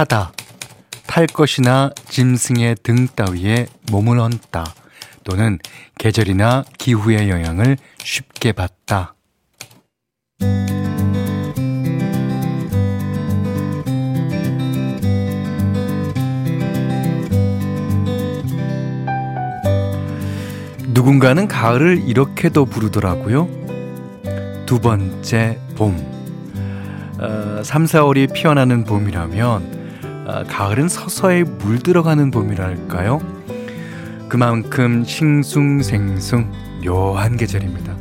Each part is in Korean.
타다, 탈 것이나 짐승의 등 따위에 몸을 얹다 또는 계절이나 기후의 영향을 쉽게 받다. 누군가는 가을을 이렇게도 부르더라고요. 두 번째 봄. 3, 4월이 피어나는 봄이라면 가을은 서서히 물들어가는 봄이랄까요? 그만큼 싱숭생숭 묘한 계절입니다.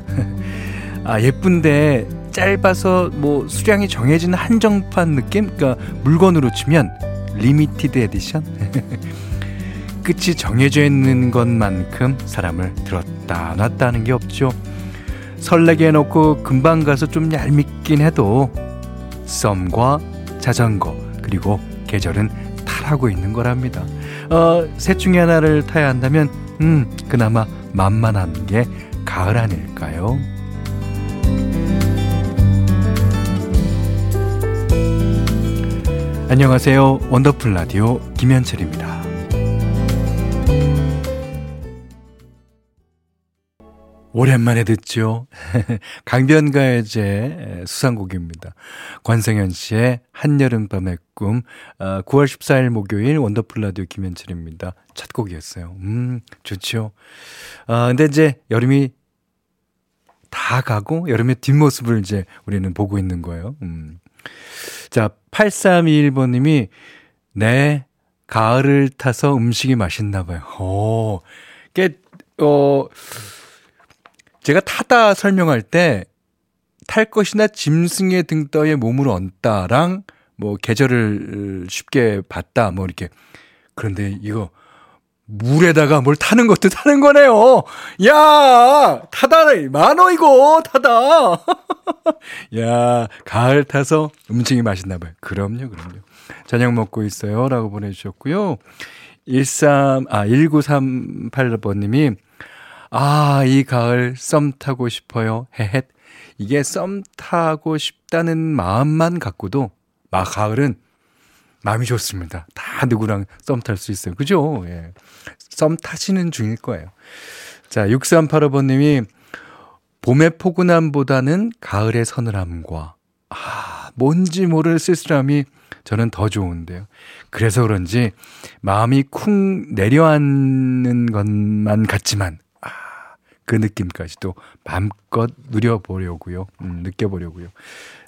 아, 예쁜데 짧아서 뭐 수량이 정해진 한정판 느낌? 그러니까 물건으로 치면 리미티드 에디션? 끝이 정해져 있는 것만큼 사람을 들었다 놨다 하는 게 없죠. 설레게 해놓고 금방 가서 좀 얄밉긴 해도 썸과 자전거 그리고 계절은 타라고 있는 거랍니다. 셋 중에 하나를 타야 한다면 그나마 만만한 게 가을 아닐까요? 안녕하세요. 원더풀 라디오 김현철입니다. 강변가요제 수상곡입니다. 권성현씨의 한여름밤의 꿈. 9월 14일 목요일 원더풀 라디오 김현철입니다. 첫 곡이었어요. 좋죠. 근데 이제 여름이 다 가고 여름의 뒷모습을 이제 우리는 보고 있는 거예요. 자, 8321번님이 네, 가을을 타서 음식이 맛있나 봐요. 제가 타다 설명할 때 탈 것이나 짐승의 등 따위에 몸을 얹다랑 뭐 계절을 쉽게 봤다 뭐 이렇게. 그런데 이거 물에다가 뭘 타는 것도 타는 거네요. 야, 타다 만원 이거 타다. 야, 가을 타서 음식이 맛있나 봐요. 그럼요. 저녁 먹고 있어요 라고 보내주셨고요. 1938번님이 아, 이 가을 썸 타고 싶어요. 헤헷. 이게 썸 타고 싶다는 마음만 갖고도 막 가을은 마음이 좋습니다. 다 누구랑 썸 탈 수 있어요. 그죠? 예. 썸 타시는 중일 거예요. 자, 6385번님이 봄의 포근함보다는 가을의 서늘함과 뭔지 모를 쓸쓸함이 저는 더 좋은데요. 그래서 그런지 마음이 쿵 내려앉는 것만 같지만 그 느낌까지도 마음껏 누려보려고요. 느껴보려고요.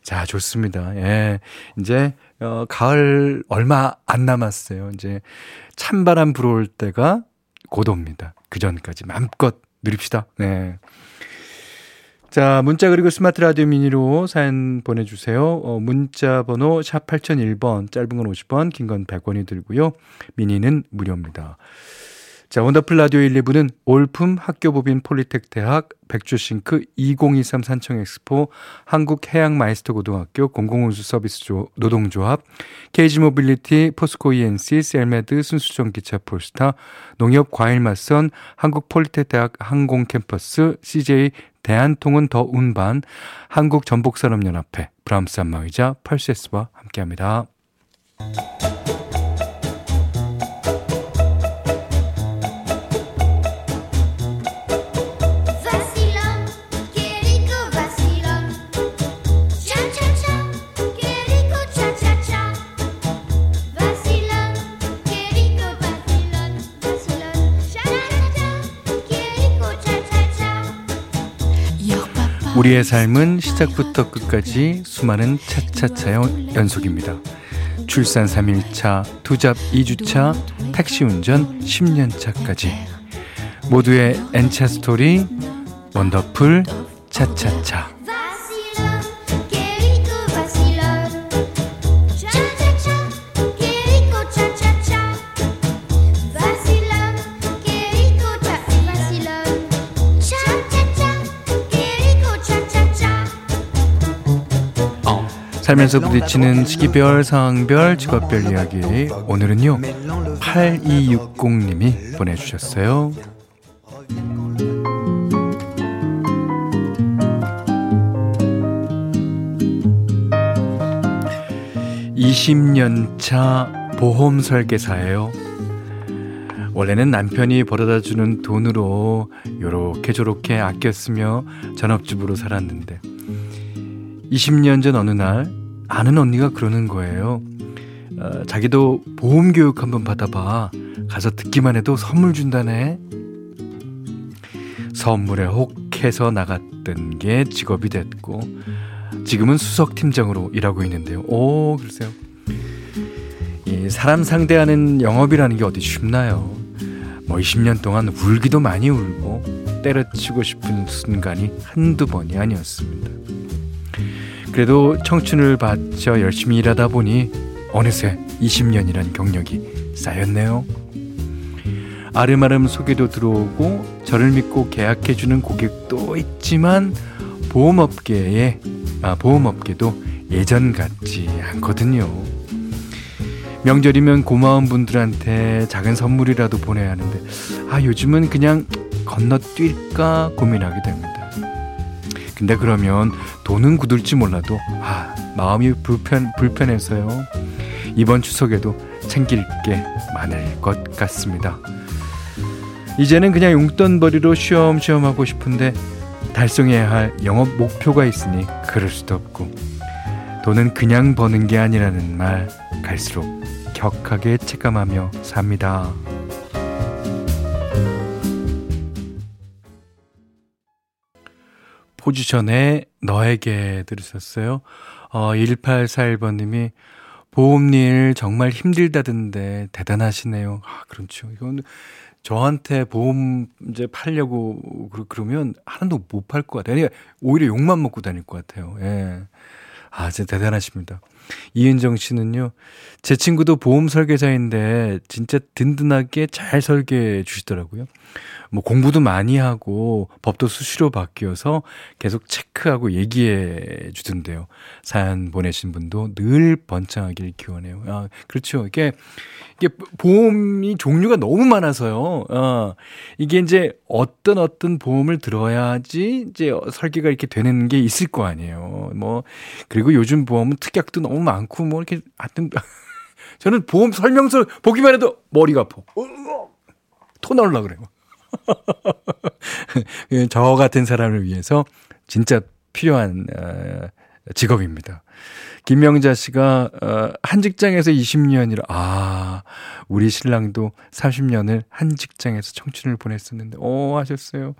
자, 좋습니다. 예. 이제, 가을 얼마 안 남았어요. 이제, 찬바람 불어올 때가 곧 옵니다. 그 전까지 마음껏 누립시다. 네. 자, 문자 그리고 스마트 라디오 미니로 사연 보내주세요. 문자 번호 샵 8001번, 짧은 건 50원, 긴 건 100원이 들고요. 미니는 무료입니다. 자, 원더풀 라디오 1, 2부는 올품, 학교법인 폴리텍 대학, 백주싱크, 2023 산청엑스포, 한국해양마이스터고등학교, 공공운수서비스 노동조합, KG모빌리티, 포스코 ENC, 셀메드, 순수전기차 폴스타, 농협과일맛선, 한국폴리텍대학 항공캠퍼스, CJ 대한통운 더 운반, 한국전복산업연합회, 브람스 안마의자, 펄세스와 함께합니다. 우리의 삶은 시작부터 끝까지 수많은 차차차의 연속입니다. 출산 3일차, 투잡 2주차, 택시운전 10년차까지 모두의 N차 스토리 원더풀 차차차. 살면서 부딪히는 시기별, 상황별, 직업별 이야기. 오늘은요 8260님이 보내주셨어요. 보험 설계사예요. 원래는 남편이 벌어다주는 돈으로 요렇게 저렇게 아꼈으며 전업주부로 살았는데 20년 전 어느 날 아는 언니가 그러는 거예요. 자기도 보험 교육 한번 받아봐. 가서 듣기만 해도 선물 준다네. 선물에 혹해서 나갔던 게 직업이 됐고 지금은 수석팀장으로 일하고 있는데요. 오, 글쎄요. 이 사람 상대하는 영업이라는 게 어디 쉽나요? 뭐 20년 동안 울기도 많이 울고 때려치고 싶은 순간이 한두 번이 아니었습니다. 그래도 청춘을 바쳐 열심히 일하다 보니 어느새 20년이란 경력이 쌓였네요. 아름아름 소개도 들어오고 저를 믿고 계약해주는 고객도 있지만 보험업계도 예전 같지 않거든요. 명절이면 고마운 분들한테 작은 선물이라도 보내야 하는데 요즘은 그냥 건너뛸까 고민하게 됩니다. 근데 그러면 돈은 굳을지 몰라도 마음이 불편해서요. 이번 추석에도 챙길 게 많을 것 같습니다. 이제는 그냥 용돈벌이로 쉬엄쉬엄 하고 싶은데 달성해야 할 영업 목표가 있으니 그럴 수도 없고 돈은 그냥 버는 게 아니라는 말 갈수록 격하게 체감하며 삽니다. 포지션에 너에게 들으셨어요. 1841번님이 보험일 정말 힘들다던데 대단하시네요. 그렇죠. 이건 저한테 보험 이제 팔려고 그러면 하나도 못 팔 것 같아요. 그러니까 오히려 욕만 먹고 다닐 것 같아요. 예. 진짜 대단하십니다. 이은정 씨는요. 제 친구도 보험 설계사인데 진짜 든든하게 잘 설계해 주시더라고요. 뭐 공부도 많이 하고 법도 수시로 바뀌어서 계속 체크하고 얘기해 주던데요. 사연 보내신 분도 늘 번창하길 기원해요. 그렇죠. 이게 보험이 종류가 너무 많아서요. 이게 이제 어떤 보험을 들어야지 이제 설계가 이렇게 되는 게 있을 거 아니에요. 뭐 그리고 요즘 보험은 특약도 너무 많고 뭐 이렇게 하여튼 저는 보험 설명서 보기만 해도 머리가 아파. 토 나올라 그래요. 저 같은 사람을 위해서 진짜 필요한 직업입니다. 김명자 씨가 한 직장에서 20년이라 우리 신랑도 30년을 한 직장에서 청춘을 보냈었는데 하셨어요.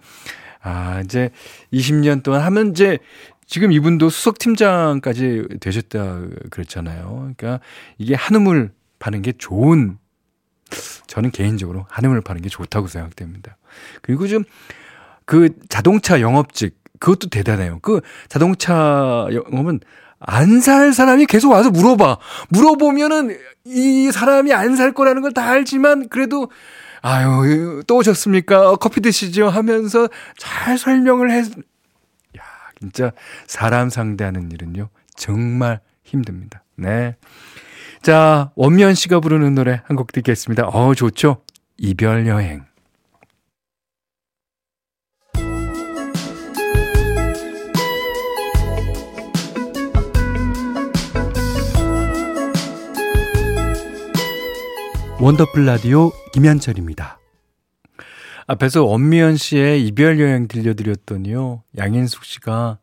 이제 20년 동안 하면 이제 지금 이분도 수석팀장까지 되셨다 그랬잖아요. 그러니까 이게 한우물 파는 게 좋은, 저는 개인적으로 한우물 파는 게 좋다고 생각됩니다. 그리고 좀 그 자동차 영업직, 그것도 대단해요. 그 자동차 영업은 안 살 사람이 계속 와서 물어보면은 이 사람이 안 살 거라는 걸 다 알지만 그래도 또 오셨습니까? 커피 드시죠? 하면서 잘 설명을 해서 진짜 사람 상대하는 일은요 정말 힘듭니다. 네, 자 원미연 씨가 부르는 노래 한 곡 듣겠습니다. 좋죠? 이별 여행. 원더풀 라디오 김현철입니다. 앞에서 원미연 씨의 이별 여행 들려드렸더니요. 양인숙 씨가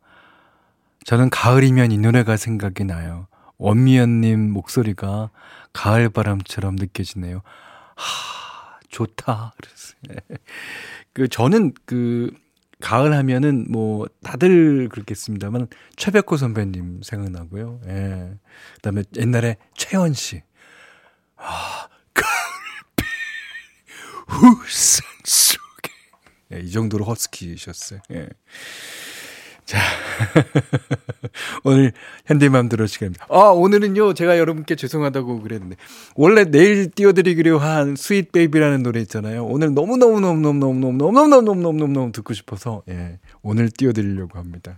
저는 가을이면 이 노래가 생각이 나요. 원미연님 목소리가 가을 바람처럼 느껴지네요. 좋다. 저는 가을 하면은 뭐 다들 그렇겠습니다만 최백호 선배님 생각나고요. 예. 그다음에 옛날에 최원 씨. 가을빛 후산. 예, 이 정도로 허스키셨어요. 예. 자, 오늘 현디 맘대로 시간입니다. 오늘은요 제가 여러분께 죄송하다고 그랬는데 원래 내일 띄워드리기로 한 스윗 베이비라는 노래 있잖아요. 오늘 너무 듣고 싶어서 오늘 띄워드리려고 합니다.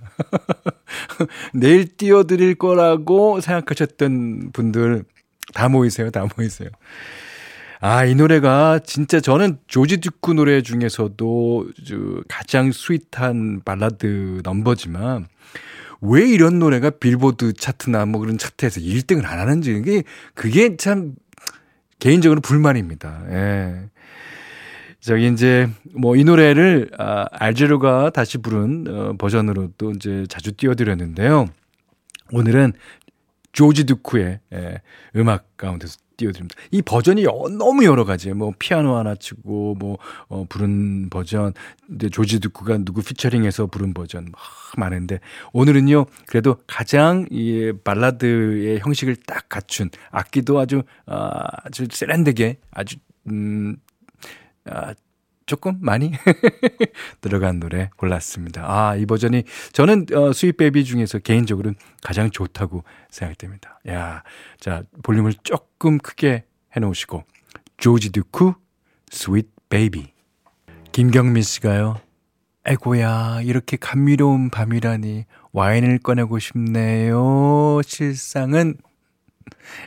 내일 띄워드릴 거라고 생각하셨던 분들 다 모이세요. 이 노래가 진짜 저는 조지 듀크 노래 중에서도 가장 스윗한 발라드 넘버지만 왜 이런 노래가 빌보드 차트나 뭐 그런 차트에서 1등을 안 하는지 그게 참 개인적으로 불만입니다. 예. 저기 이제 뭐 이 노래를 알제로가 다시 부른 버전으로 또 이제 자주 띄워드렸는데요. 오늘은 조지 두쿠의 음악 가운데서 띄워드립니다. 이 버전이 너무 여러 가지예요. 뭐 피아노 하나 치고 뭐 부른 버전, 근데 조지 두쿠가 누구 피처링해서 부른 버전 막 많은데 오늘은요 그래도 가장 이 발라드의 형식을 딱 갖춘 악기도 아주 세련되게 아주 조금 많이 들어간 노래 골랐습니다. 아, 이 버전이 저는 스윗 베이비 중에서 개인적으로는 가장 좋다고 생각됩니다. 야, 자 볼륨을 조금 크게 해놓으시고 조지 듀쿠 스윗 베이비. 김경민 씨가요. 아이고야 이렇게 감미로운 밤이라니 와인을 꺼내고 싶네요. 실상은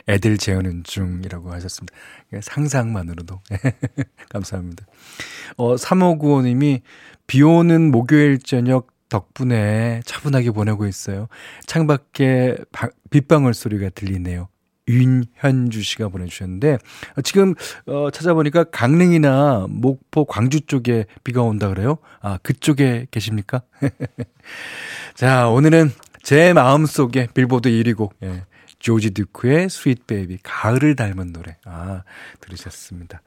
애들 재우는 중이라고 하셨습니다. 상상만으로도 감사합니다. 3595님이 비오는 목요일 저녁 덕분에 차분하게 보내고 있어요. 창밖에 빗방울 소리가 들리네요. 윤현주 씨가 보내주셨는데 지금 찾아보니까 강릉이나 목포, 광주 쪽에 비가 온다 그래요. 아, 그쪽에 계십니까? 자, 오늘은 제 마음속에 빌보드 1위 곡 조지 듀크의 스윗 베이비, 가을을 닮은 노래. 아, 들으셨습니다.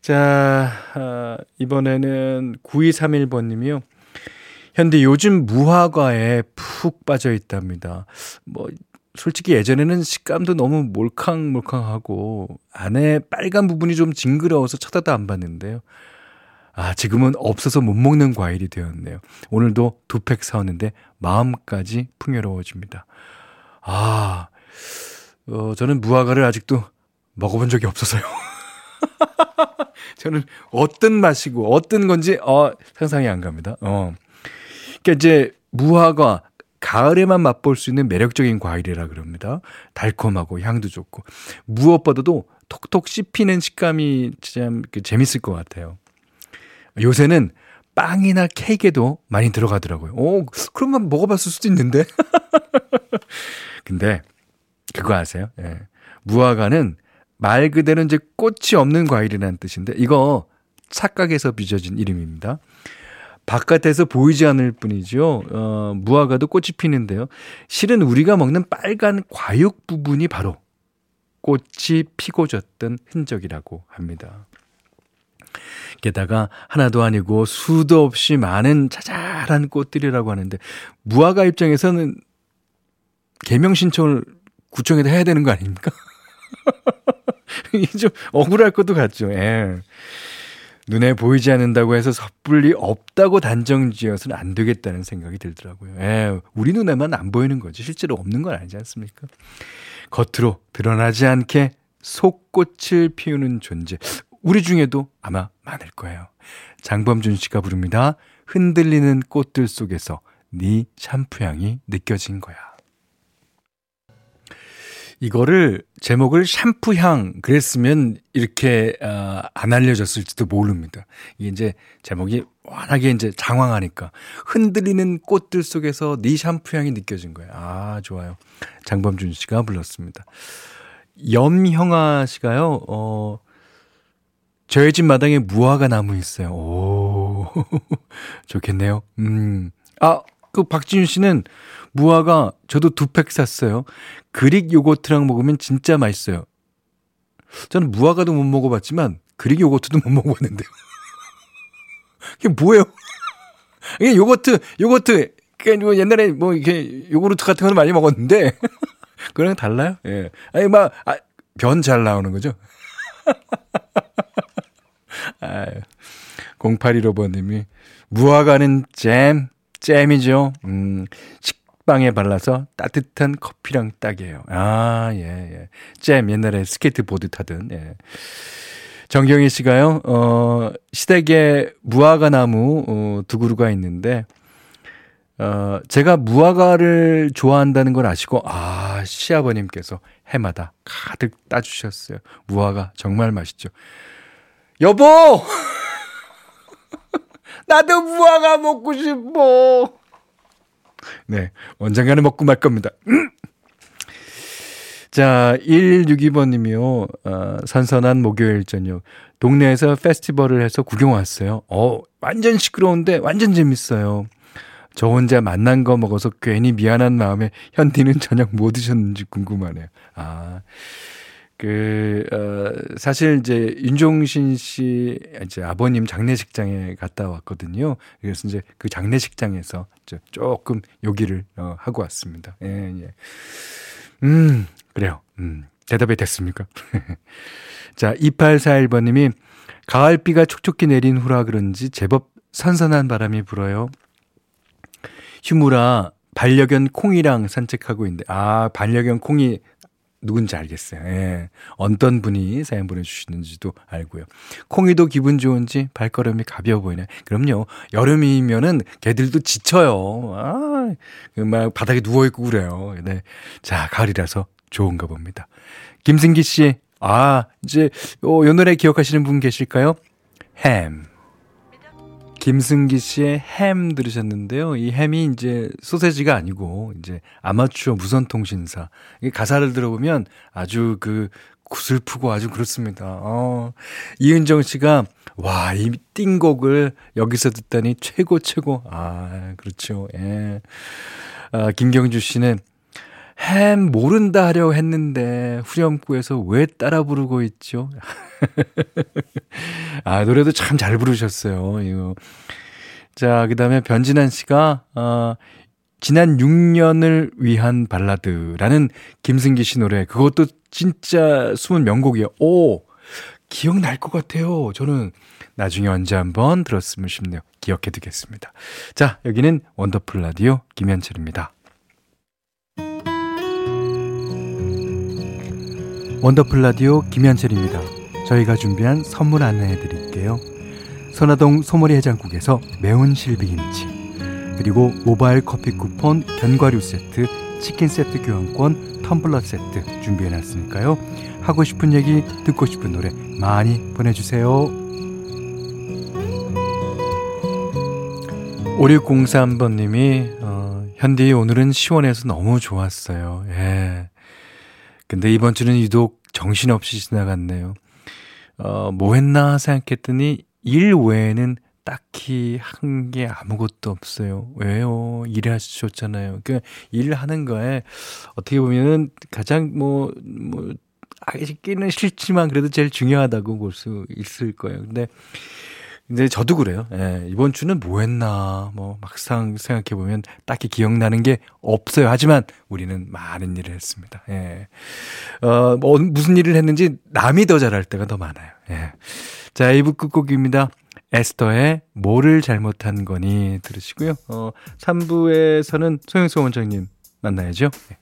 자, 이번에는 9231번님이요. 현디 요즘 무화과에 푹 빠져 있답니다. 뭐, 솔직히 예전에는 식감도 너무 몰캉몰캉하고 안에 빨간 부분이 좀 징그러워서 쳐다도 안 봤는데요. 아, 지금은 없어서 못 먹는 과일이 되었네요. 오늘도 2팩 사왔는데 마음까지 풍요로워집니다. 아, 저는 무화과를 아직도 먹어본 적이 없어서요. 저는 어떤 맛이고 어떤 건지 상상이 안 갑니다. 그러니까 이제 무화과 가을에만 맛볼 수 있는 매력적인 과일이라 그럽니다. 달콤하고 향도 좋고 무엇보다도 톡톡 씹히는 식감이 참 재밌을 것 같아요. 요새는 빵이나 케이크에도 많이 들어가더라고요. 그럼만 먹어봤을 수도 있는데. 근데 그거 아세요? 예. 무화과는 말 그대로 이제 꽃이 없는 과일이라는 뜻인데 이거 착각해서 빚어진 이름입니다. 바깥에서 보이지 않을 뿐이죠. 무화과도 꽃이 피는데요. 실은 우리가 먹는 빨간 과육 부분이 바로 꽃이 피고 졌던 흔적이라고 합니다. 게다가 하나도 아니고 수도 없이 많은 자잘한 꽃들이라고 하는데 무화과 입장에서는 개명 신청을 구청에다 해야 되는 거 아닙니까? 좀 억울할 것도 같죠. 예. 눈에 보이지 않는다고 해서 섣불리 없다고 단정지어서는 안 되겠다는 생각이 들더라고요. 예. 우리 눈에만 안 보이는 거지 실제로 없는 건 아니지 않습니까? 겉으로 드러나지 않게 속꽃을 피우는 존재. 우리 중에도 아마 많을 거예요. 장범준 씨가 부릅니다. 흔들리는 꽃들 속에서 네 샴푸향이 느껴진 거야. 이거를 제목을 샴푸향 그랬으면 이렇게 안 알려졌을지도 모릅니다. 이게 이제 제목이 워낙에 이제 장황하니까 흔들리는 꽃들 속에서 네 샴푸향이 느껴진 거야. 아, 좋아요. 장범준 씨가 불렀습니다. 염형아 씨가요. 저희 집 마당에 무화과 나무 있어요. 오, 좋겠네요. 아, 그 박진윤 씨는 무화과 저도 2팩 샀어요. 그릭 요거트랑 먹으면 진짜 맛있어요. 저는 무화과도 못 먹어봤지만 그릭 요거트도 못 먹어봤는데요. 이게 뭐예요? 이게 요거트. 그러니까 옛날에 뭐 이렇게 요구르트 같은 거는 많이 먹었는데 그거랑 달라요. 예, 아니 막 변 잘 나오는 거죠. 0815번님이 무화과는 잼이죠. 식빵에 발라서 따뜻한 커피랑 딱이에요. 아, 예. 잼 옛날에 스케이트보드 타던. 예. 정경희 씨가요. 시댁에 무화과 나무 2그루가 있는데 제가 무화과를 좋아한다는 걸 아시고 시아버님께서 해마다 가득 따주셨어요. 무화과 정말 맛있죠. 여보! 나도 무화과 먹고 싶어! 네, 언젠가는 먹고 말 겁니다. 자, 162번님이요. 선선한 목요일 저녁. 동네에서 페스티벌을 해서 구경 왔어요. 완전 시끄러운데 완전 재밌어요. 저 혼자 만난 거 먹어서 괜히 미안한 마음에 현디는 저녁 뭐 드셨는지 궁금하네요. 사실 이제 윤종신 씨 이제 아버님 장례식장에 갔다 왔거든요. 그래서 이제 그 장례식장에서 조금 요기를 하고 왔습니다. 예. 그래요. 대답이 됐습니까? 자, 2841번님이 가을비가 촉촉히 내린 후라 그런지 제법 선선한 바람이 불어요. 휴무라 반려견 콩이랑 산책하고 있는데, 반려견 콩이 누군지 알겠어요. 예. 어떤 분이 사연 보내주시는지도 알고요. 콩이도 기분 좋은지 발걸음이 가벼워 보이네. 그럼요. 여름이면은 개들도 지쳐요. 막 바닥에 누워있고 그래요. 네. 자, 가을이라서 좋은가 봅니다. 김승기 씨, 이제 요 노래 기억하시는 분 계실까요? 햄. 김승기 씨의 햄 들으셨는데요. 이 햄이 이제 소세지가 아니고 이제 아마추어 무선통신사. 이 가사를 들어보면 아주 슬프고 아주 그렇습니다. 이은정 씨가 이 띵곡을 여기서 듣다니 최고. 그렇죠. 예. 김경주 씨는 햄 모른다 하려고 했는데 후렴구에서 왜 따라 부르고 있죠? 노래도 참 잘 부르셨어요. 이거. 자, 그 다음에 변진환 씨가 지난 6년을 위한 발라드라는 김승기 씨 노래, 그것도 진짜 숨은 명곡이에요. 기억날 것 같아요. 저는 나중에 언제 한번 들었으면 싶네요. 기억해두겠습니다. 자, 여기는 원더풀 라디오 김현철입니다. 원더풀 라디오 김현철입니다. 저희가 준비한 선물 안내해드릴게요. 선화동 소머리 해장국에서 매운 실비김치, 그리고 모바일 커피 쿠폰, 견과류 세트, 치킨 세트 교환권, 텀블러 세트 준비해놨으니까요. 하고 싶은 얘기, 듣고 싶은 노래 많이 보내주세요. 5603번님이 현디 오늘은 시원해서 너무 좋았어요. 예. 근데 이번 주는 유독 정신없이 지나갔네요. 뭐 했나 생각했더니 일 외에는 딱히 한 게 아무것도 없어요. 왜요? 일하셨잖아요. 그러니까 일하는 거에 어떻게 보면은 가장 아쉽기는 싫지만 그래도 제일 중요하다고 볼 수 있을 거예요. 근데 이제 저도 그래요. 예, 이번 주는 뭐 했나, 막상 생각해보면 딱히 기억나는 게 없어요. 하지만 우리는 많은 일을 했습니다. 예. 무슨 일을 했는지 남이 더 잘할 때가 더 많아요. 예. 자, 2부 끝곡입니다. 에스터의 뭐를 잘못한 거니 들으시고요. 3부에서는 소영수 원장님 만나야죠. 예.